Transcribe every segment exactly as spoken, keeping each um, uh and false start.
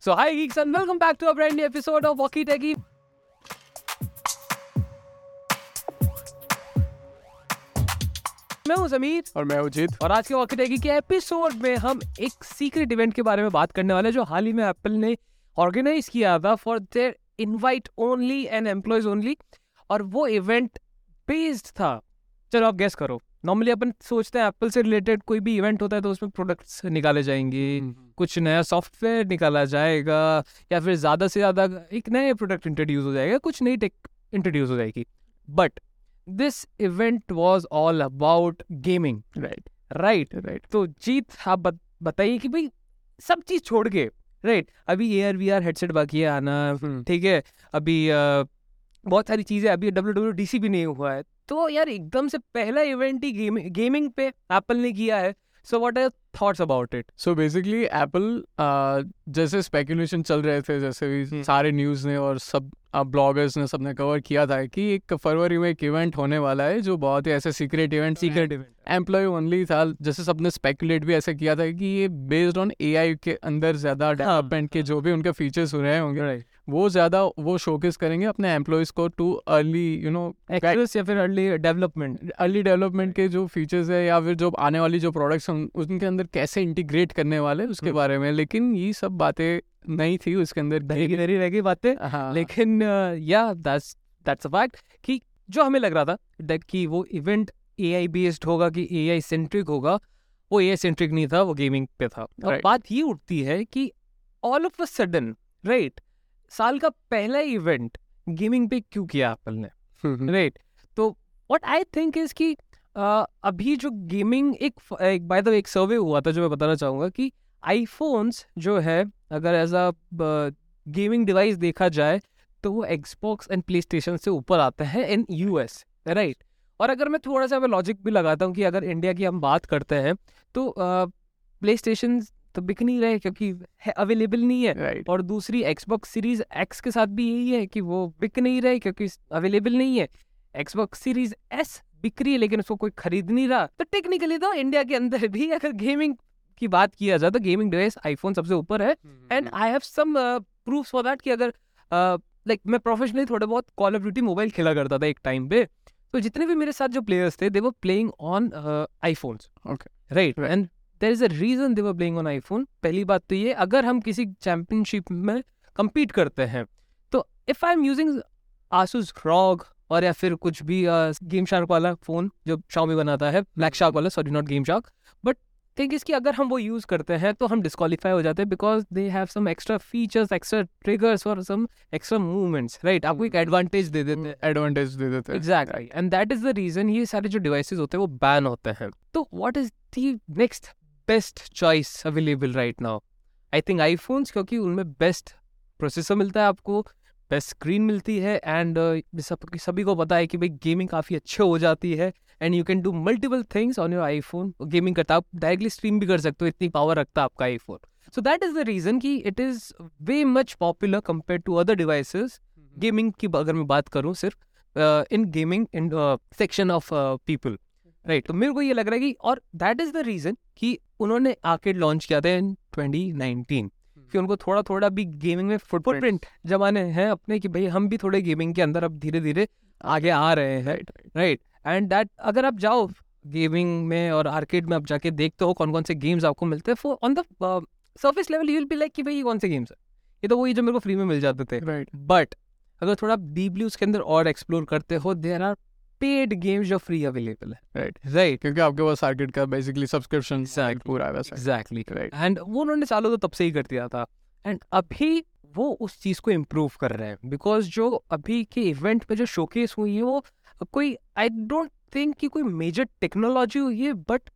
So hi geeks and welcome back to a brand new episode of Walkie Techie. मैं हूँ समीर और मैं उजित और आज के वॉकी टेकी के एपिसोड में हम एक सीक्रेट इवेंट के बारे में बात करने वाले हैं जो हाल ही में एप्पल ने ऑर्गेनाइज किया था for there invite only and employees only, और वो इवेंट बेस्ड था, चलो आप गेस करो। नॉर्मली अपन सोचते हैं एप्पल से रिलेटेड कोई भी इवेंट होता है तो उसमें प्रोडक्ट्स निकाले जाएंगे, कुछ नया सॉफ्टवेयर निकाला जाएगा या फिर ज़्यादा से ज़्यादा एक नए प्रोडक्ट इंट्रोड्यूस हो जाएगा, कुछ नई टेक इंट्रोड्यूस हो जाएगी। But this event was all about gaming, right right right तो जीत आप बत, बताइए कि भाई सब चीज़ छोड़ के, राइट right. अभी A R V R headset बाकी है आना, ठीक है, अभी आ, बहुत सारी चीज़ें, अभी डब्ल्यू डब्ल्यू डी सी भी नहीं हुआ है, तो यार एकदम से पहला इवेंट ही गेम, गेमिंग पे एप्पल ने किया है। So what are your thoughts about it? So basically Apple, जैसे स्पेकुलेशन चल रहे थे, जैसे सारे न्यूज़ ने और सब ब्लॉगर्स ने सबने कवर किया था कि एक फरवरी में एक इवेंट होने वाला है जो बहुत ही ऐसे secret event secret event employ only था। जैसे सबने स्पेकुलेट भी ऐसे किया था कि ये बेस्ड ऑन ए आई के अंदर ज़्यादा डेवलपमेंट के जो भी उनके फीचर्स हो रहे होंगे वो ज़्यादा वो शोकेस करेंगे अपने एम्प्लॉयज़ को to early you know access या फिर अर्ली डेवलपमेंट अर्ली डेवलपमेंट के जो फीचर्स है या फिर जो आने वाली जो प्रोडक्ट्स हैं उनके अंदर कैसे इंटीग्रेट करने वाले उसके बारे में। लेकिन ये सब बातें नहीं थी उसके अंदर, धरी रह गई बातें। लेकिन या दैट्स दैट्स अ फैक्ट कि जो हमें लग रहा था दैट कि वो इवेंट ए आई बेस्ड होगा कि ए आई सेंट्रिक होगा, वो ए आई सेंट्रिक नहीं था, वो गेमिंग पे था। और बात ये उठती है कि all of a sudden, right, साल का पहला इवेंट गेमिंग पे क्यों किया एप्पल ने, राइट? तो व्हाट आई थिंक इज कि अभी जो गेमिंग एक बाय द वे एक सर्वे हुआ था जो मैं बताना चाहूँगा कि आईफोन्स जो है अगर एज अ गेमिंग डिवाइस देखा जाए तो वो एक्सबॉक्स एंड प्लेस्टेशन से ऊपर आता है इन यूएस, राइट। और अगर मैं थोड़ा सा मैं लॉजिक भी लगाता हूँ कि अगर इंडिया की हम बात करते हैं तो प्लेस्टेशन uh, तो बिक नहीं रहे क्योंकि अवेलेबल नहीं है, right. और दूसरी एक्सबॉक्स सीरीज एक्स के साथ भी यही है कि वो बिक नहीं रहे क्योंकि अवेलेबल नहीं है। एक्सबॉक्स सीरीज एस बिक रही है लेकिन उसको कोई खरीद नहीं रहा। तो टेक्निकली तो इंडिया के अंदर भी अगर गेमिंग की बात किया जाए तो गेमिंग डिवाइस आईफोन सबसे ऊपर है। And I have some proofs for that कि अगर लाइक मैं प्रोफेशनली थोड़ा बहुत कॉल ऑफ ड्यूटी मोबाइल खेला करता था एक टाइम पे, तो जितने भी मेरे साथ जो प्लेयर्स थे they were playing on iPhones, right, and there is a reason they were playing on iPhone. पहली बात तो ये, अगर हम किसी चैंपियनशिप में कम्पीट करते हैं तो if I am using Asus ROG और या फिर कुछ भी गेम शार्क वाला फोन जो Xiaomi बनाता है, ब्लैक शार्क वाला, sorry not game shark, but think इसकी अगर हम वो यूज़ करते हैं तो हम डिस्क्वालीफाई हो जाते हैं because they have some extra features, extra triggers और सम एक्स्ट्रा मूवमेंट्स, राइट, आपको एक एडवांटेज दे देते हैं एडवांटेज दे देते हैं exactly, and that is the reason ये सारे जो डिवाइसेस होते हैं वो बैन होते हैं। तो what is the next best choice available right now? I think iPhones, क्योंकि उनमें बेस्ट प्रोसेसर मिलता है आपको, बेस्ट स्क्रीन मिलती है, एंड uh, सब सभी को पता है कि भाई गेमिंग काफ़ी अच्छे हो जाती है and you can do multiple things on your iPhone. Gaming करता आप डायरेक्टली स्ट्रीम भी कर सकते हो, इतनी पावर रखता है आपका iPhone. So that is the reason कि it is way much popular compare to other devices. Gaming की अगर मैं बात करूँ सिर्फ in gaming in section of people, right, तो मेरे को ये लग रहा है कि और दैट इज़ द रीज़न कि उन्होंने आर्केड लॉन्च किया था इन ट्वेंटी नाइनटीन, कि उनको थोड़ा थोड़ा भी गेमिंग में फुटप्रिंट जमाने हैं अपने कि भाई हम भी थोड़े गेमिंग के अंदर अब धीरे धीरे आगे आ रहे हैं, राइट। एंड दैट अगर आप जाओ गेमिंग में और आर्केड में आप जाके देखते हो कौन कौन से गेम्स आपको मिलते हैं, for on the surface level you will be like कि भाई ये कौन से गेम्स है, ये तो वही जो मेरे को फ्री में मिल जाते थे, राइट। बट अगर थोड़ा आप डीपली उसके अंदर और एक्सप्लोर करते हो देयर आर पेड गेम्स जो फ्री अवेलेबल है, राइट राइट क्योंकि आपके पास आर्केड का बेसिकली सब्सक्रिप्शन पूरा है वैसे, एग्जैक्टली, राइट। एंड वो उन्होंने चालू तो तब से ही कर दिया था एंड अभी वो उस चीज़ को इम्प्रूव कर रहे हैं बिकॉज जो अभी के इवेंट में जो शोकेस हुई है वो कोई आई डोंट थिंक कि कोई मेजर टेक्नोलॉजी हुई है, बट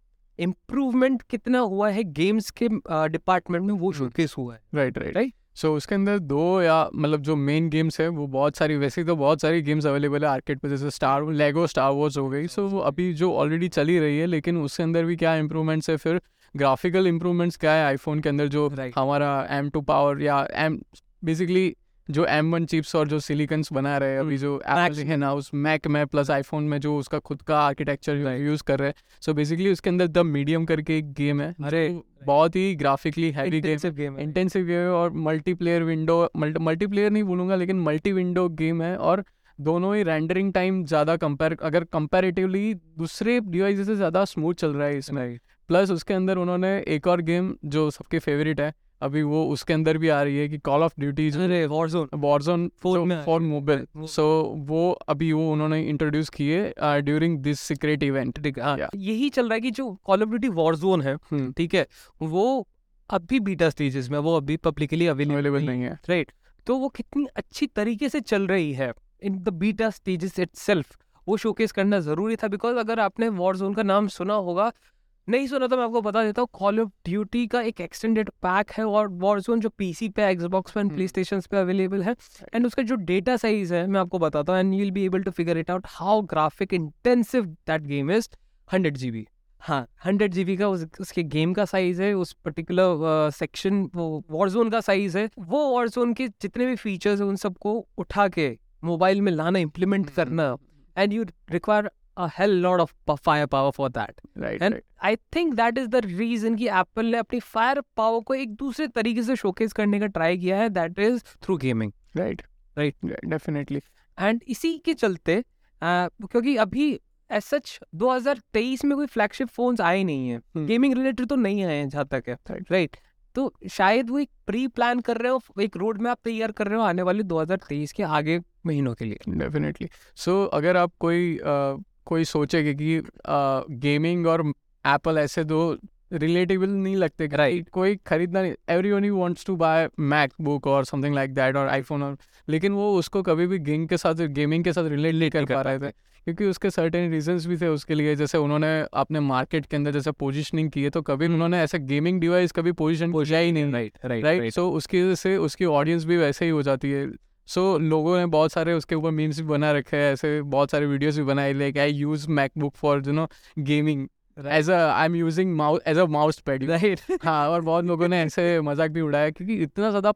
इम्प्रूवमेंट कितना हुआ है गेम्स के डिपार्टमेंट uh, में वो शोकेस हुआ है, right right right so so, उसके अंदर दो या मतलब जो मेन गेम्स है वो बहुत सारी, वैसे तो बहुत सारी गेम्स अवेलेबल है आर्केड पर, जैसे स्टार लेगो स्टार वॉर्स हो गई, सो so, अभी जो ऑलरेडी चली रही है, लेकिन उसके अंदर भी क्या इम्प्रूवमेंट्स है, फिर ग्राफिकल इम्प्रूवमेंट्स क्या है आईफोन के अंदर जो right. हमारा एम टू पावर या एम बेसिकली जो एम वन चिप्स और जो सिलिकन्स बना रहे हैं अभी जो एप्पल है ना उस मैक में प्लस आईफोन में जो उसका खुद का आर्किटेक्चर यूज़ कर रहे हैं. सो बेसिकली उसके अंदर द मीडियम करके एक गेम है, अरे बहुत ही graphically heavy game, intensive game है और मल्टीप्लेयर विंडो मल्टीप्लेयर नहीं बोलूँगा लेकिन मल्टी विंडो गेम है और दोनों ही रेंडरिंग टाइम ज़्यादा कंपेयर अगर कंपेरेटिवली दूसरे डिवाइस से ज़्यादा स्मूथ चल रहा है इसमें. प्लस उसके अंदर उन्होंने एक और गेम जो सबके फेवरेट है अभी वो उसके अंदर भी आ रही है कि call of duty Warzone Warzone for mobile. So वो अभी वो उन्होंने इंट्रोड्यूस किए ड्यूरिंग दिस सीक्रेट इवेंट. यही चल रहा है कि जो कॉल ऑफ ड्यूटी वॉरजोन है ठीक है वो अभी बीटा स्टेजेस में, वो अभी पब्लिकली अवेलेबल नहीं है राइट. तो वो कितनी अच्छी तरीके से चल रही है in the beta stages itself, वो शोकेस करना जरूरी था बिकॉज अगर आपने वॉरजोन का नाम सुना होगा, नहीं सुना तो मैं आपको बता देता हूँ, कॉल ऑफ ड्यूटी का एक एक्सटेंडेड पैक है और वॉरजोन जो पीसी पे, एक्सबॉक्स पे एंड प्ले स्टेशन पे अवेलेबल है एंड उसका जो डेटा साइज है मैं आपको बताता हूँ and you will be able to figure it out how graphic intensive that game is. Hundred G B हाँ हंड्रेड जी बी का उस, उसके गेम का साइज है, उस पर्टिकुलर सेक्शन वो वॉरजोन का साइज है. वो वॉरजोन के जितने भी फीचर्स हैं उन सबको उठा के मोबाइल में लाना, इम्प्लीमेंट करना and you require a hell lot of firepower for that. Right, and right. I think that is the reason कि Apple ने अपनी firepower को एक दूसरे तरीके से showcase करने का try किया है, that is through gaming. Right, right, right. Definitely. And इसी के चलते uh, क्योंकि अभी as such twenty twenty-three में कोई flagship phones आए नहीं है, hmm. gaming related तो नहीं आए हैं जहाँ तक है right. right. तो शायद वो एक प्री प्लान कर रहे हो, एक रोड मैप तैयार कर रहे हो आने वाले twenty twenty-three के आगे महीनों के लिए. Definitely. So अगर आप कोई uh, कोई सोचेगा कि गेमिंग और एप्पल ऐसे दो रिलेटेबल नहीं लगते राइट, कोई खरीदना नहीं, एवरीवन ही वांट्स टू बाय मैकबुक और समथिंग लाइक दैट और आईफोन और, लेकिन वो उसको कभी भी गेम के साथ गेमिंग के साथ रिलेट नहीं कर पा रहे थे क्योंकि उसके सर्टेन रीजंस भी थे उसके लिए. जैसे उन्होंने अपने मार्केट के अंदर जैसे पोजीशनिंग की है तो कभी उन्होंने ऐसा गेमिंग डिवाइस कभी पोजीशन किया ही नहीं राइट राइट. सो उसकी वजह से उसकी ऑडियंस भी वैसे ही हो जाती है. सो so, लोगों ने बहुत सारे उसके ऊपर मीम्स भी बना रखे हैं, ऐसे बहुत सारे वीडियोस भी बनाए like I use MacBook for you know gaming as a I am using mouse as a mouse pad right. हाँ और बहुत लोगों ने ऐसे मजाक भी उड़ाया क्योंकि इतना ज़्यादा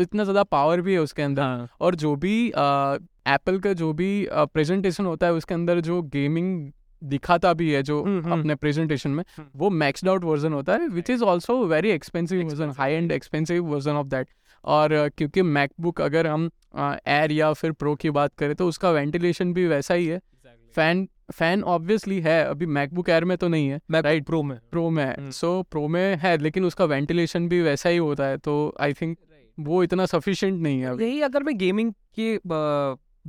इतना ज़्यादा पावर भी है उसके अंदर. और जो भी एप्पल का जो भी प्रेजेंटेशन होता है उसके अंदर जो गेमिंग दिखाता भी है जो अपने प्रेजेंटेशन में वो मैक्सड आउट वर्जन होता है which is also very expensive version, high end expensive version of that. और क्योंकि मैकबुक अगर हम एयर या फिर प्रो की बात करें तो उसका वेंटिलेशन भी वैसा ही है, exactly. फैन फैन ऑब्वियसली है, अभी मैकबुक एयर में तो नहीं है राइट, प्रो में प्रो में है. सो प्रो में है लेकिन उसका वेंटिलेशन भी वैसा ही होता है तो आई थिंक वो इतना सफिशिएंट नहीं है. यही अगर मैं गेमिंग की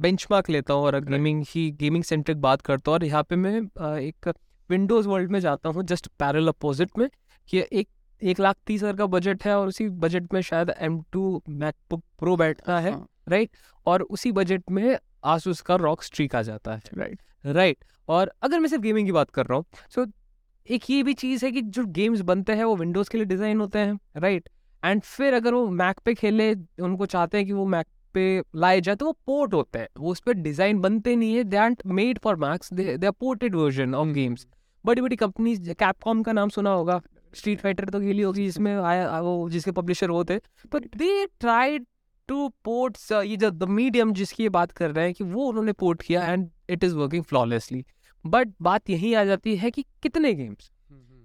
बेंचमार्क लेता हूँ और गेमिंग ही गेमिंग सेंट्रिक बात करता हूँ और यहाँ पे मैं एक विंडोज़ वर्ल्ड में जाता हूँ जस्ट पैरेलल अपोजिट में कि एक एक लाख तीस हज़ार का बजट है और उसी बजट में शायद M टू मैकबुक प्रो बैठता है राइट right? और उसी बजट में आसूस का रॉक स्ट्रीक आ जाता है राइट right. Right right? और अगर मैं सिर्फ गेमिंग की बात कर रहा हूँ सो so, एक ये भी चीज़ है कि जो गेम्स बनते हैं वो विंडोज़ के लिए डिज़ाइन होते हैं राइट right? एंड फिर अगर वो मैक पे खेले, उनको चाहते हैं कि वो मैक पे लाए जाए तो वो पोर्ट होते हैं, वो उस पर डिज़ाइन बनते नहीं है, they aren't made for Macs, they are ported version of games. बड़ी बड़ी कंपनीज, कैपकॉम का नाम सुना होगा, स्ट्रीट फाइटर तो खेली होगी जिसमें आया वो जिसके पब्लिशर होते, but they tried to ports, ये जो द मीडियम जिसकी ये बात कर रहे हैं कि वो उन्होंने पोर्ट किया and it is working flawlessly. But बात यही आ जाती है कि कितने गेम्स,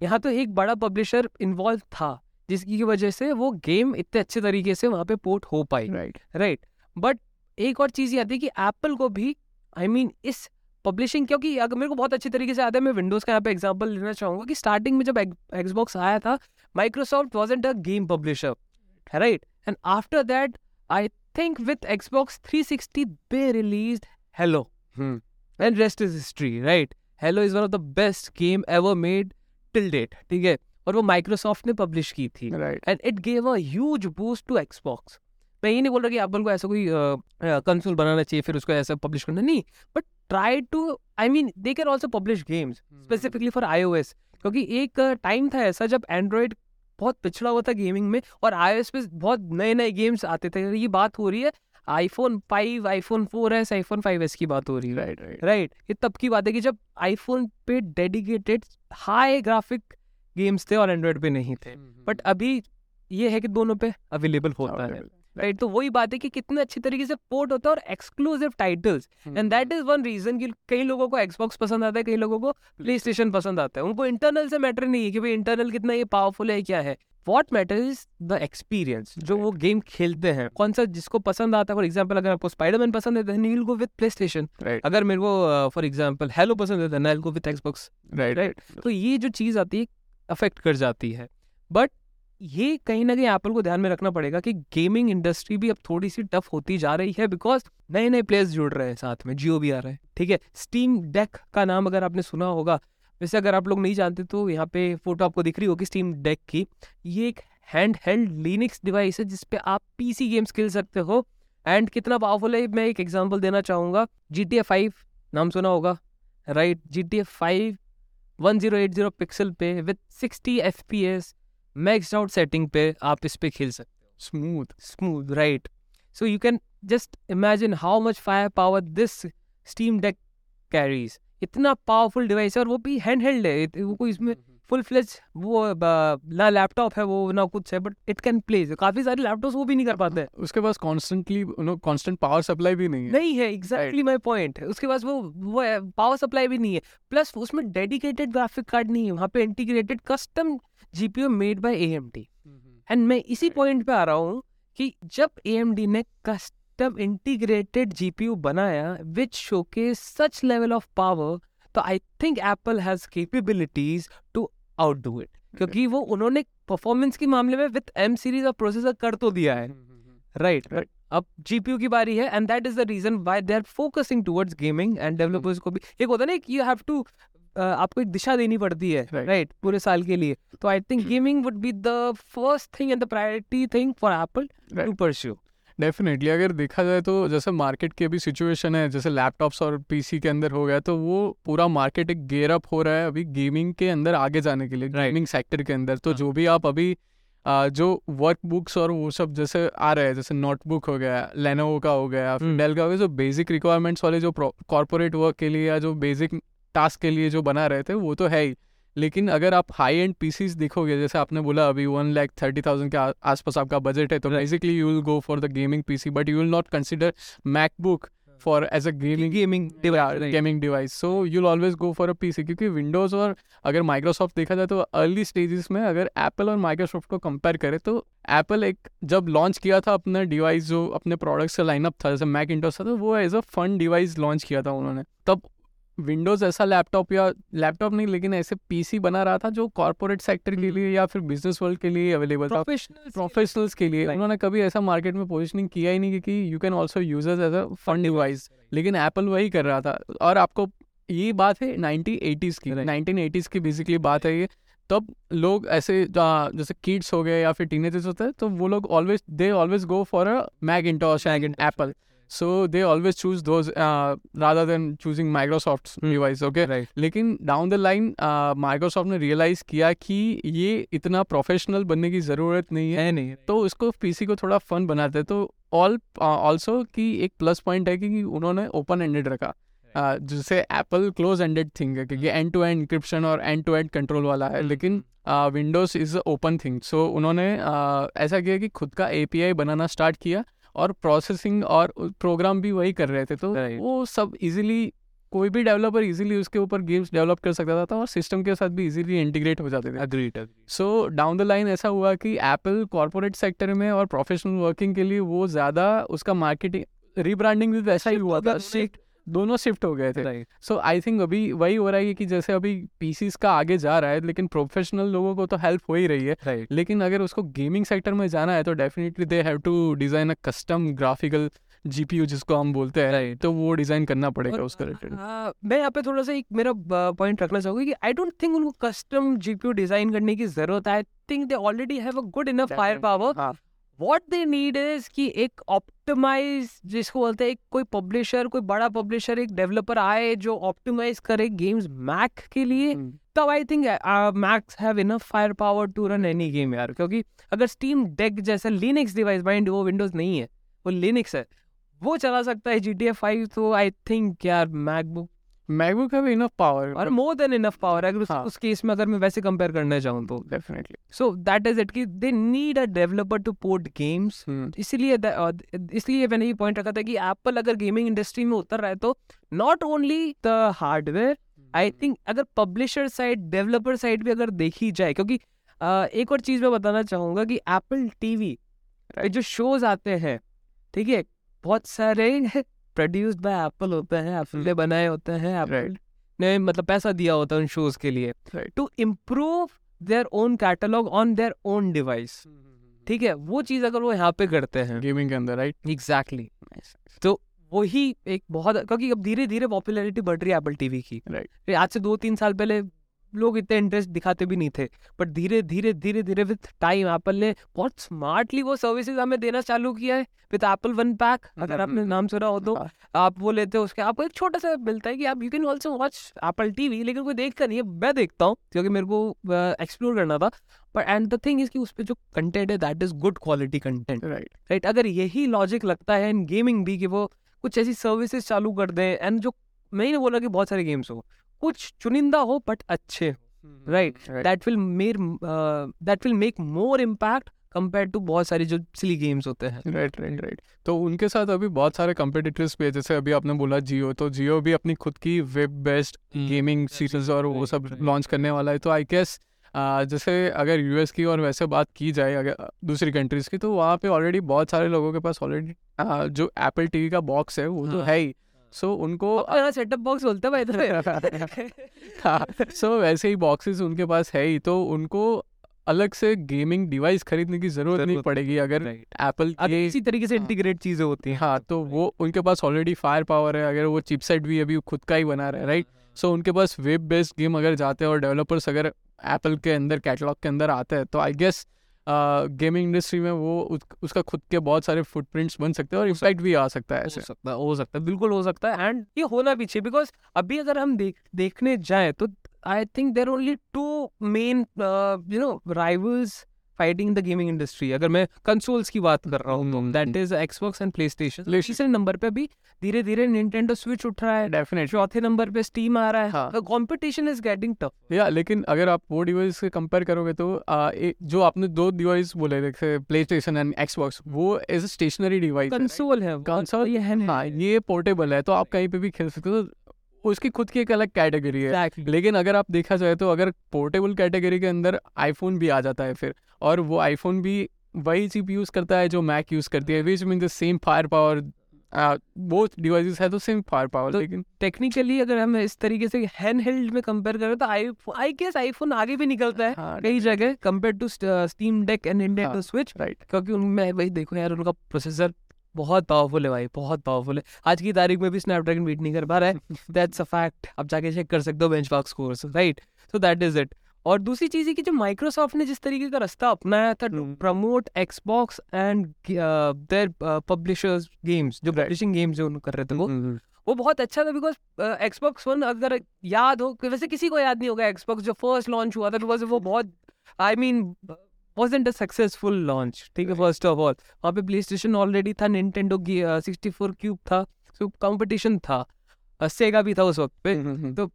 यहाँ तो एक बड़ा पब्लिशर इन्वॉल्व था जिसकी वजह से वो गेम इतने अच्छे तरीके से वहाँ पे पोर्ट हो पाई राइट राइट. बट एक और चीज़ ये आती है कि एप्पल को भी आई I मीन mean, इस पब्लिशिंग, क्योंकि अगर मेरे को बहुत अच्छी तरीके से आता है, मैं विंडोज़ का यहाँ पे एग्जांपल लेना चाहूँगा कि स्टार्टिंग में जब एक्सबॉक्स आया था Microsoft wasn't a game publisher right, and after that I think with Xbox three sixty they released Halo and rest is history right. Halo is one of the best game ever made till date ठीक है, और वो Microsoft ने publish की थी and it gave a huge boost to Xbox. मैं ये नहीं बोल रहा कि एप्पल को ऐसा कोई कंसोल बनाना चाहिए फिर उसको ऐसा पब्लिश करना, नहीं, but try to I mean they can also publish games specifically for iOS, क्योंकि एक टाइम था ऐसा जब एंड्रॉयड बहुत पिछड़ा हुआ था गेमिंग में और आईओएस पे बहुत नए नए गेम्स आते थे. ये बात हो रही है iPhone five, iPhone four S, iPhone five S की बात हो रही है राइट राइट राइट. ये तब की बात है कि जब आईफोन पे डेडिकेटेड हाई ग्राफिक गेम्स थे और एंड्रॉयड पे नहीं थे, बट अभी ये है कि दोनों पे अवेलेबल होता है राइट। तो वही बात है कि कितने अच्छी तरीके से पोर्ट होता है और exclusive titles, and that is one reason कि कई लोगों को एक्सबॉक्स पसंद आता है, कई लोगों को प्लेस्टेशन पसंद आता है। उनको इंटरनल से मैटर नहीं है कि भाई इंटरनल कितना ये पावरफुल है क्या है। What matters is the experience, जो वो गेम खेलते हैं कौन सा जिसको पसंद आता है। फॉर एग्जाम्पल अगर आपको स्पाइडरमैन पसंद है तो नील को विद प्ले स्टेशन, अगर मेरे को फॉर एग्जाम्पल हेलो पसंद है तो नील को विद एक्सबॉक्स, राइट राइट। तो ये जो चीज़ आती है अफेक्ट कर जाती है, बट ये कहीं ना कहीं एप्पल को ध्यान में रखना पड़ेगा कि गेमिंग इंडस्ट्री भी अब थोड़ी सी टफ होती जा रही है, बिकॉज नए नए प्लेयर्स जुड़ रहे हैं, साथ में जियो भी आ रहे हैं, ठीक है। स्टीम डेक का नाम अगर आपने सुना होगा, वैसे अगर आप लोग नहीं जानते तो यहाँ पे फोटो आपको दिख रही होगी स्टीम डेक की। ये एक हैंड हेल्ड लिनक्स डिवाइस है जिसपे आप पीसी गेम्स खेल सकते हो, एंड कितना पावरफुल है मैं एक एग्जांपल देना चाहूँगा। जी टी ए फाइव नाम सुना होगा, right. G T A five one zero eight zero pixel पे with sixty F P S max out setting पे आप इस पे खेल सकते हो। Smooth smooth right. So you can just imagine how much fire power this Steam Deck carries. इतना powerful device है और वो भी हैंड हेल्ड है, वो कोई इसमें फुल फ्लेज वो ना लैपटॉप है वो ना कुछ है, बट इट कैन प्ले। काफी सारे लैपटॉप्स वो भी नहीं कर पाते हैं, उसके पास कॉन्स्टेंटली कॉन्स्टेंट पावर सप्लाई भी नहीं है। नहीं है, एग्जैक्टली माय पॉइंट। उसके पास वो वो पावर सप्लाई भी नहीं है, प्लस उसमें डेडिकेटेड ग्राफिक कार्ड नहीं है, वहाँ पे integrated custom GPU made by A M D. And मैं इसी पॉइंट पे आ रहा हूँ कि जब ए एम डी ने कस्टम तब इंटीग्रेटेड जीपीयू बनाया which showcase such level of power, तो I think Apple has capabilities to outdo it, क्योंकि वो उन्होंने परफॉर्मेंस के मामले में with M series of processor कर तो दिया है, राइट राइट। अब जीपीयू की बारी है, and that is the reason why they are focusing towards gaming. And developers को भी एक होता है ना कि यू हैव टू आपको एक दिशा देनी पड़ती है, राइट, पूरे साल के लिए। तो I think gaming would be the first thing and the priority thing for Apple to pursue. Definitely अगर देखा जाए तो जैसे मार्केट की अभी सिचुएशन है, जैसे लैपटॉप्स और पीसी के अंदर हो गया, तो वो पूरा मार्केट एक गेयर अप हो रहा है अभी गेमिंग के अंदर आगे जाने के लिए, गेमिंग सेक्टर के अंदर। तो जो भी आप अभी जो वर्क बुक्स और वो सब जैसे आ रहे हैं, जैसे नोटबुक हो गया, लेनोवो का हो गया, डेल का हो गया, जो बेसिक रिक्वायरमेंट्स वाले जो कॉर्पोरेट वर्क के लिए या जो बेसिक टास्क के लिए जो बना रहे थे वो तो है ही, लेकिन अगर आप हाई एंड पीसीज देखोगे, जैसे आपने बोला अभी वन लाख थर्टी थाउजेंड के आसपास आपका बजट है, तो basically you will go for the gaming PC, but you will not consider MacBook for as a gaming gaming gaming device. So you will always go for a PC, क्योंकि Windows और अगर Microsoft देखा जाए तो early stages में अगर Apple और Microsoft को कंपेयर करें तो एप्पल एक जब लॉन्च किया था अपना डिवाइस, जो अपने प्रोडक्ट्स का लाइनअप था जैसे मैक इंटोस था, तो वो as a fun device launch किया था उन्होंने। तब विंडोज़ ऐसा लैपटॉप या लैपटॉप नहीं लेकिन ऐसे पीसी बना रहा था जो कॉर्पोरेट सेक्टर के लिए या फिर बिजनेस वर्ल्ड के लिए अवेलेबल था, प्रोफेशनल्स के लिए। उन्होंने कभी ऐसा मार्केट में पोजीशनिंग किया ही नहीं क्योंकि you can also use as a fun device, लेकिन एप्पल वही कर रहा था। और आपको ये बात है नाइनटीन एटीज़ की नाइनटीन एटीज़ की बेसिकली बात है ये। तब लोग ऐसे जैसे किड्स हो गए या फिर टीनेजर्स होते हैं तो वो लोग always they always go for a Macintosh Apple, so they always choose those uh, rather than choosing Microsoft's mm. device, okay? Right. लेकिन down the line uh, Microsoft ने realize किया कि ये इतना professional बनने की ज़रूरत नहीं है, नहीं, नहीं। तो इसको पीसी को थोड़ा fun बनाते हैं। तो all also कि एक plus point है कि उन्होंने open ended रखा, right. uh, जिसे Apple close ended thing है क्योंकि end to end encryption और end to end control वाला है, लेकिन Windows is open thing। so उन्होंने uh, ऐसा किया कि खुद का A P I banana start किया और प्रोसेसिंग और प्रोग्राम भी वही कर रहे थे, तो right. वो सब इजीली कोई भी डेवलपर इजीली उसके ऊपर गेम्स डेवलप कर सकता था और सिस्टम के साथ भी इजीली इंटीग्रेट हो जाते थे। Agreed. So down the line ऐसा हुआ कि एप्पल कॉर्पोरेट सेक्टर में और प्रोफेशनल वर्किंग के लिए वो ज़्यादा उसका मार्केटिंग रीब्रांडिंग भी वैसा ही हुआ था, शिफ्ट दोनों शिफ्ट हो गए थे। सो आई थिंक अभी वही हो रहा है कि जैसे अभी पीसीज का आगे जा रहा है लेकिन प्रोफेशनल लोगों को तो हेल्प हो ही रही है, right. लेकिन अगर उसको गेमिंग सेक्टर में जाना है तो definitely they have to design a custom graphical GPU जिसको हम बोलते हैं, right. तो वो डिज़ाइन करना पड़ेगा उसका रिलेटेड। मैं यहाँ पे थोड़ा सा एक मेरा पॉइंट रखना चाहूँगा कि आई डोंट थिंक उनको कस्टम जीपीयू डिज़ाइन करने की जरूरत है। I think they already have a good enough fire power. What they need is कि एक ऑप्टिमाइज जिसको बोलते हैं, एक कोई पब्लिशर, कोई बड़ा पब्लिशर, एक डेवलपर आए जो ऑप्टिमाइज करे गेम्स मैक के लिए, तब I think Macs have enough fire power to run any game यार। क्योंकि अगर स्टीम डेक जैसा लिनक्स डिवाइस, माइंड वो विंडोज नहीं है वो लिनक्स है, वो चला सकता है जी टी ए फाइव, तो आई थिंक यार मैकबुक मैकबुक का भी इनफ पावर और मोर देन इनफ पावर है अगर उस केस में अगर मैं वैसे कंपेयर करना चाहूँ तो definitely. So that is it कि they need a developer to port games. इसलिए इसलिए मैंने ये पॉइंट रखा था कि एप्पल अगर गेमिंग इंडस्ट्री में उतर रहा है तो not only the hardware, I think अगर पब्लिशर साइड डेवलपर साइड भी अगर देखी जाए, क्योंकि uh, एक और चीज़ मैं बताना चाहूँगा कि एप्पल टीवी जो शोज आते हैं, ठीक है, बहुत सारे प्रोड्यूस्ड बाय एप्पल होते हैं, एप्पल ने बनाए होते हैं, एप्पल ने मतलब पैसा दिया होता है उन शोज के लिए to improve their own catalogue on their own device. ठीक है, वो चीज़ अगर वो यहाँ पे करते हैं गेमिंग के अंदर, राइट? एग्जैक्टली. तो वही एक बहुत, क्योंकि अब धीरे धीरे पॉपुलैरिटी बढ़ रही है एप्पल टीवी की. राइट, आज से दो तीन साल पहले लोग इतने इंटरेस्ट दिखाते भी नहीं थे, बट धीरे धीरे धीरे धीरे विद टाइम एप्पल ने बहुत स्मार्टली वो सर्विसेज हमें देना चालू किया है. विद एप्पल वन पैक, अगर आपने नाम सुना हो तो आप वो लेते हो, उसके आपको एक छोटा सा मिलता है कि आप you can also watch Apple TV, लेकिन कोई देखता नहीं है. मैं देखता हूँ क्योंकि मेरे को एक्सप्लोर uh, करना था. But and the thing is कि उस पर जो कंटेंट है that is good quality content. Right right अगर यही लॉजिक लगता है इन गेमिंग भी कि वो कुछ ऐसी सर्विसेज चालू कर दें, एंड जो मैंने बोला कि बहुत सारे गेम्स हो, कुछ चुनिंदा हो बट अच्छे, right, that will make that will make more impact compare to बहुत सारे जो सिली गेम्स होते हैं. राइट राइट राइट तो उनके साथ अभी बहुत सारे कंपटीटर्स भी है, जैसे अभी आपने बोला जियो, तो जियो भी अपनी खुद की वेब बेस्ड गेमिंग सीरीज और वो सब लॉन्च करने वाला है. तो आई गेस जैसे अगर यूएस की और वैसे बात की जाए अगर दूसरी कंट्रीज़ की, तो वहाँ पे ऑलरेडी बहुत सारे लोगों के पास ऑलरेडी जो एप्पल टीवी का बॉक्स है वो तो है ही. सो so, उनको सेटअप बॉक्स बोलते भाई तो सो वैसे ही बॉक्सेस उनके पास है ही, तो उनको अलग से गेमिंग डिवाइस खरीदने की जरूरत नहीं पड़ेगी. अगर एप्पल इसी तरीके से इंटीग्रेट चीज़ें होती हैं, हाँ, तो वो उनके पास ऑलरेडी फायर पावर है. अगर वो चिपसेट भी अभी खुद का ही बना रहा है, राइट, सो उनके पास वेब बेस्ड गेम अगर जाते हैं और डेवलपर्स अगर एप्पल के अंदर कैटलॉग के अंदर आते हैं, तो आई गेस गेमिंग इंडस्ट्री में वो उस, उसका खुद के बहुत सारे फुटप्रिंट्स बन सकते हैं और इम्पैक्ट भी आ सकता है. हो सकता है, हो सकता है, बिल्कुल हो सकता है. एंड ये होना भी चाहिए बिकॉज अभी अगर हम देख देखने जाए तो I think there only two main you know rivals fighting the gaming industry. अगर मैं कंसोल्स की बात कर रहा हूँ, that is Xbox and PlayStation. तीसरे नंबर पे भी धीरे धीरे निंटेंडो स्विच उठ रहा है, डेफिनेटली. चौथे नंबर पे स्टीम आ रहा है. हाँ, कंपटीशन इज गेटिंग टफ. या लेकिन अगर आप वो डिवाइस से कंपेयर करोगे तो आ, ए, जो आपने दो डिवाइस बोले जैसे प्लेस्टेशन एंड एक्सबॉक्स, वो as a stationery device, console है, कंसोल ये है, हाँ, ये पोर्टेबल है, तो आप कहीं पे भी खेल सकते हो. उसकी खुद की एक अलग कैटेगरी है. exactly. लेकिन अगर आप देखा जाए तो अगर पोर्टेबल कैटेगरी के अंदर आईफोन भी आ जाता है फिर, और वो आईफोन भी वही चिप यूज़ करता है जो मैक यूज़ करती है, which mean the same fire power. Both devices है तो सेम फायर पावर, लेकिन टेक्निकली अगर हम इस तरीके से हैंड हेल्ड में कंपेयर करें तो आई आई गेस आईफोन आगे भी निकलता है कई जगह compare to Steam Deck and Nintendo Switch, right, क्योंकि उनमें वही देखो यार उनका प्रोसेसर बहुत पावरफुल है भाई, बहुत पावरफुल है. आज की तारीख में भी स्नैपड्रैगन बीट नहीं कर पा रहा है, दैट्स अ फैक्ट. आप जाके चेक कर सकते हो benchmark scores, right. So that is it. और दूसरी चीज़ है कि जो माइक्रोसॉफ्ट ने जिस तरीके का रास्ता अपनाया था to promote Xbox and their publishers games, जो पब्लिशिंग गेम्स जो कर रहे थे वो वो बहुत अच्छा था. बिकॉज एक्सबॉक्स वन अगर याद हो, वैसे किसी को याद नहीं होगा, एक्सबॉक्स जो फर्स्ट लॉन्च हुआ था बिकॉज वो बहुत I mean wasn't a successful launch, ठीक है. फर्स्ट ऑफ ऑल वहाँ पे PlayStation ऑलरेडी था, Nintendo सिक्स्टी फोर क्यूब था, सो कंपटीशन था, सेगा भी था उस वक्त पे. तो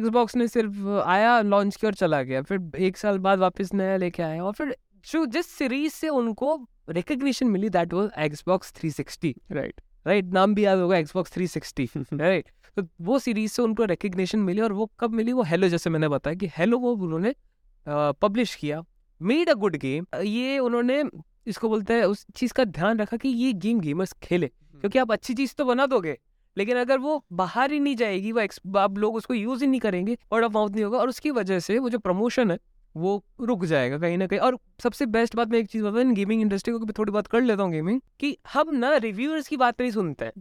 Xbox ने सिर्फ आया, लॉन्च किया और चला गया, फिर एक साल बाद वापस नया लेके आया, और फिर जो जिस सीरीज से उनको रिकग्निशन मिली that was Xbox three sixty, right right नाम भी याद होगा Xbox थ्री सिक्सटी, राइट. तो वो सीरीज से उनको रिकग्निशन मिली, और वो कब मिली, वो हेलो, जैसे मैंने बताया कि हेलो वो उन्होंने पब्लिश किया, मेड अ गुड गेम. ये उन्होंने इसको बोलते हैं उस चीज़ का ध्यान रखा कि ये गेम गेमर्स खेले, क्योंकि आप अच्छी चीज़ तो बना दोगे लेकिन अगर वो बाहर ही नहीं जाएगी, वो आप लोग उसको यूज़ ही नहीं करेंगे, वर्ड ऑफ माउथ नहीं होगा, और उसकी वजह से वो जो प्रमोशन है वो रुक जाएगा कहीं ना कहीं. और सबसे बेस्ट बात मैं एक चीज़ बताऊँ, गेमिंग इंडस्ट्री को थोड़ी बात कर लेता हूँ गेमिंग कि हम ना रिव्यूअर्स की बात नहीं सुनते हैं,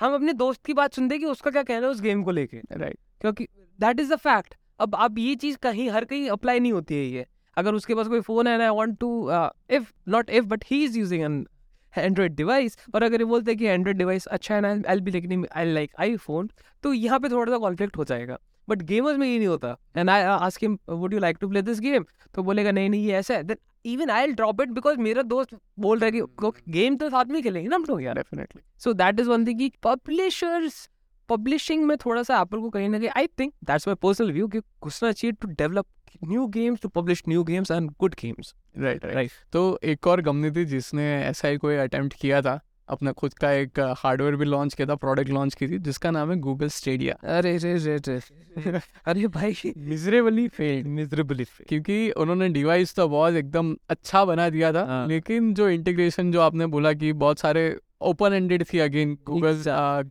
हम अपने दोस्त की बात सुनते हैं कि उसका क्या कहना है उस गेम को लेके, राइट, क्योंकि दैट इज़ द फैक्ट. अब आप ये चीज़ कहीं हर कहीं अप्लाई नहीं होती है. ये अगर उसके पास कोई फ़ोन है and I want to if not if but he is using an Android device, और अगर ये बोलते हैं कि एंड्रॉइड डिवाइस अच्छा है ना, आई बी लेकिन आई लाइक आई फोन, तो यहाँ पे थोड़ा सा कॉन्फ्लिक्ट हो जाएगा. बट गेमर्स में ये नहीं होता. And I ask him would you like to play this game, तो बोलेगा नहीं नहीं ये ऐसा है, then even I will drop it because मेरा दोस्त बोल रहा है कि गेम तो साथ में खेलेंगे ना हम लोग यार, definitely. So that is one thing कि पब्लिशर्स पब्लिशिंग में थोड़ा सा एप्पल को कहीं ना कहीं, I think that's my personal view, कि घुसना चाहिए to develop new games, to publish new games and good games. Right right. तो एक और कंपनी थी जिसने ऐसा ही कोई अटेम्प्ट किया था, अपना खुद का एक हार्डवेयर भी लॉन्च किया था, प्रोडक्ट लॉन्च की थी जिसका नाम है गूगल स्टेडिया. अरे रे रे रे अरे भाई, मिजरेबली फेल्ड मिजरेबली फेल्ड क्योंकि उन्होंने डिवाइस तो बहुत एकदम अच्छा बना दिया था, लेकिन जो इंटीग्रेशन जो आपने बोला कि बहुत सारे ओपन एंडेड थी, अगेन गूगल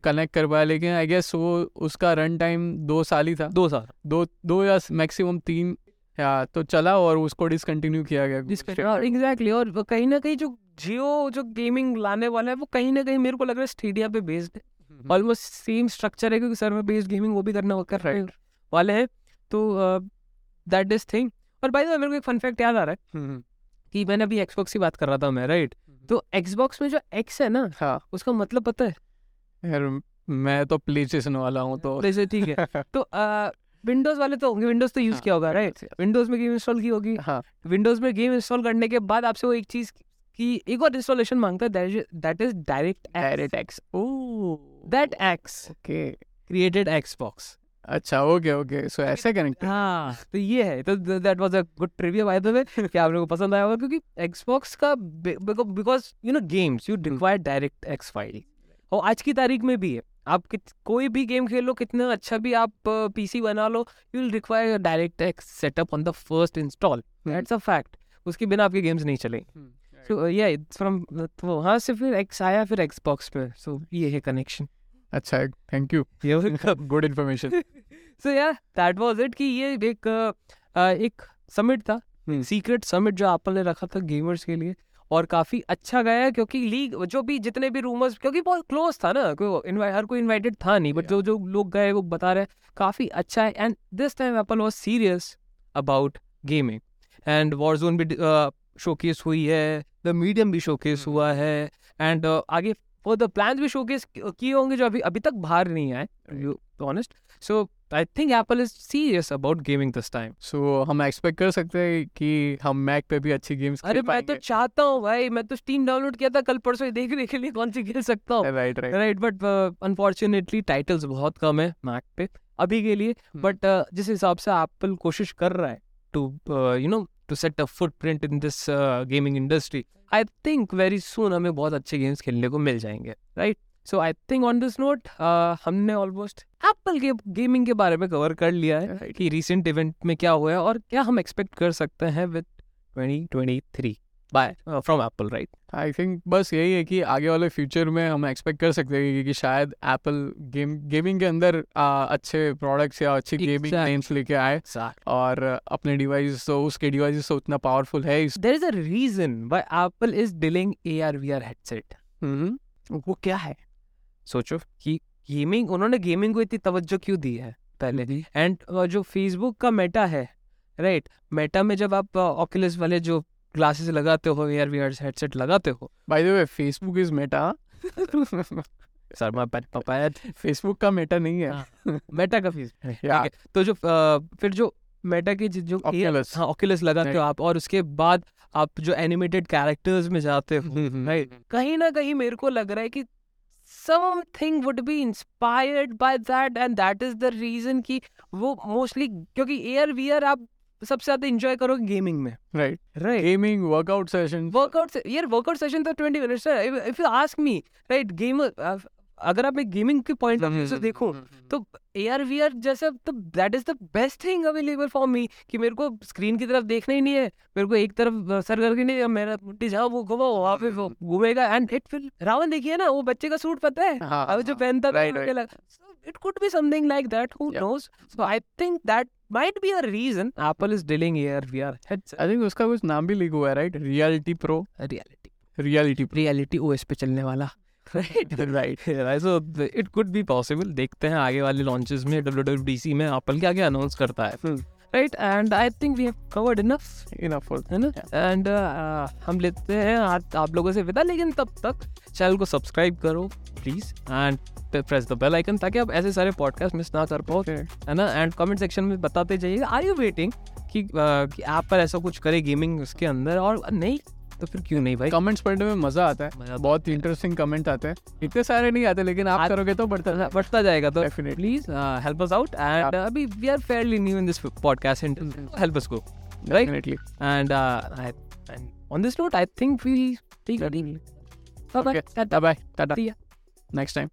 कनेक्ट करवाया, लेकिन आई गेस वो उसका रन टाइम दो साल ही था, दो साल दो दो या मैक्सिमम तीन या तो चला, और उसको डिसकंटिन्यू किया गया. एग्जैक्टली. और कहीं ना कहीं जो जियो जो गेमिंग लाने वाला है वो कहीं ना कहीं मेरे को लग रहा है स्टेडिया पे बेस्ड है, ऑलमोस्ट सेम स्ट्रक्चर है, क्योंकि सर्वर बेस्ड गेमिंग वो भी करना कर रहे वाले हैं. तो दैट इज थिंग. और बाय द वे मेरे को एक फन फैक्ट याद आ रहा है कि मैंने अभी एक्सबॉक्स की बात कर रहा था मैं, राइट. तो एक्सबॉक्स में जो एक्स है ना, हाँ, उसका मतलब पता है यार, मैं तो प्लेस्टेशन वाला हूँ तो प्लेस्टेशन ठीक है. तो विंडोज वाले तो होंगे, विंडोज तो यूज किया होगा, राइट. विंडोज में गेम इंस्टॉल की होगी, हाँ. विंडोज में गेम इंस्टॉल करने के बाद आपसे वो एक चीज की एक और इंस्टॉलेशन मांगता है, that is direct DirectX. Oh, that X okay created Xbox. अच्छा, ओके ओके. सो ऐसे कनेक्ट, हाँ, तो ये है. तो that was a good trivia by the way, कि आप लोगों को पसंद आया होगा, क्योंकि एक्सबॉक्स का because you know games you require DirectX file, और आज की तारीख में भी है. आप कित, कोई भी गेम खेल लो, कितना अच्छा भी आप पीसी बना लो, you will require DirectX setup on the first install. That's a fact. उसके बिना आपके गेम्स नहीं चलेंगे. सो ये इट्स फ्रॉम, तो हाँ से फिर एक्स आया, फिर एक्सबॉक्स पे. सो so, ये है कनेक्शन. अच्छा, thank you, good information. So यार दैट वाज इट, कि ये एक एक समिट था, सीक्रेट समिट जो एप्पल ने रखा था गेमर्स के लिए, और काफ़ी अच्छा गया क्योंकि लीग जो भी जितने भी रूमर्स, क्योंकि बहुत क्लोज था ना, कोई हर कोई इन्वाइटेड था नहीं, बट जो जो लोग गए वो बता रहे काफ़ी अच्छा है. And this time Apple was serious about gaming, and Warzone भी शोकेस हुई है, द मीडियम भी शोकेस हुआ है, एंड आगे और द प्लान्स भी शोकेस किए होंगे जो अभी अभी तक बाहर नहीं आए, you honest. So I think Apple is serious about gaming this time. So हम एक्सपेक्ट कर सकते हैं कि हम मैक पे भी अच्छी गेम्स. अरे मैं तो चाहता हूँ भाई, मैं तो स्टीम डाउनलोड किया था कल परसों ये देखने के लिए कौन सी खेल सकता हूँ, right right. But unfortunately titles बहुत कम है मैक पे अभी के लिए, बट uh, जिस हिसाब से एप्पल कोशिश कर रहा है to you know to set a footprint in this gaming industry, I think very soon हमें बहुत अच्छे गेम्स खेलने को मिल जाएंगे, right. So I think on this note हमने ऑलमोस्ट एप्पल के गेमिंग के बारे में कवर कर लिया है, right. कि रीसेंट इवेंट में क्या हुआ है और क्या हम एक्सपेक्ट कर सकते हैं with twenty twenty three bye from Apple, right. I think बस यही है कि आगे वाले फ्यूचर में हम एक्सपेक्ट कर सकते हैं कि शायद एप्पल गेम गेमिंग के अंदर uh, अच्छे प्रोडक्ट्स या अच्छी गेमिंग गेम्स लेके आए, और अपने डिवाइस तो उसके डिवाइस तो उतना पावरफुल है. There is a reason why Apple is dealing AR VR headset. वो क्या है सोचो, कि गेमिंग उन्होंने गेमिंग को इतनी तवज्जो क्यों दी है पहले. एंड uh, जो फेसबुक का मेटा है, राइट, right? मेटा में जब आप ऑक्यूलस uh, वाले जो ग्लासेस लगाते हो, एआर वीआर हेडसेट लगाते हो. By the way Facebook is Meta sir, मैं पैट पापाया फेसबुक का मेटा नहीं है, मेटा का फेसबुक. तो जो फिर जो मेटा के जो ऑक्यूलस, हाँ, ऑक्यूलस लगाते हो आप, और उसके बाद आप जो एनिमेटेड कैरेक्टर्स में जाते हो, राइट. कहीं ना कहीं मेरे को लग रहा है कि something would be inspired by that, and that is the reason कि वो mostly क्योंकि एआर वीआर आप सबसे ज्यादा एंजॉय करो गेमिंग में, right right. Gaming workout session workout यार वर्कआउट सेशन तो ट्वेंटी मिनट्स है if you ask me, right. Game अगर आप गेमिंग के पॉइंट ऑफ व्यू से देखो तो एआर वीआर जैसे, तो that is the best thing available for me, कि मेरे को स्क्रीन की तरफ देखना ही नहीं है, मेरे को एक तरफ सर करके नहीं, मेरा मुट्ठी जाओ वो घुमाओ वहाँ पे वो घूमेगा. एंड इट विल, रावण देखिए ना वो बच्चे का सूट पता है, अब जो पहनता है, it could be something like that, who yeah. knows. So I think that might be a reason Apple is dealing A R V R headset. I think उसका कुछ नाम भी लीक हुआ है, right? Reality Pro, Reality Reality Pro. Reality O S पे चलने वाला, right right. So it could be possible. देखते हैं आगे वाले launches में W W D C में Apple क्या क्या announce करता है, hmm. right. And I think we have covered enough enough for yeah. And uh, हम लेते हैं आप लोगों से विदा, लेकिन तब तक चैनल को सब्सक्राइब करो please, and press the bell icon ताकि आप ऐसे सारे पॉडकास्ट मिस ना कर पाओ, है ना. एंड कमेंट सेक्शन में बताते जाइएगा, आर यू वेटिंग कि आप पर ऐसा कुछ करे गेमिंग उसके अंदर, और नहीं तो फिर क्यों नहीं भाई। कमेंट्स पढ़ने में मजा आता है, बहुत इंटरेस्टिंग कमेंट्स आते हैं, इतने सारे नहीं आते लेकिन आप करोगे तो बढ़ता बढ़ता जाएगा। तो please help us out and अभी we are fairly new in this podcast and help us go right and on this note I think we ठीक है। Bye bye, tata, next time.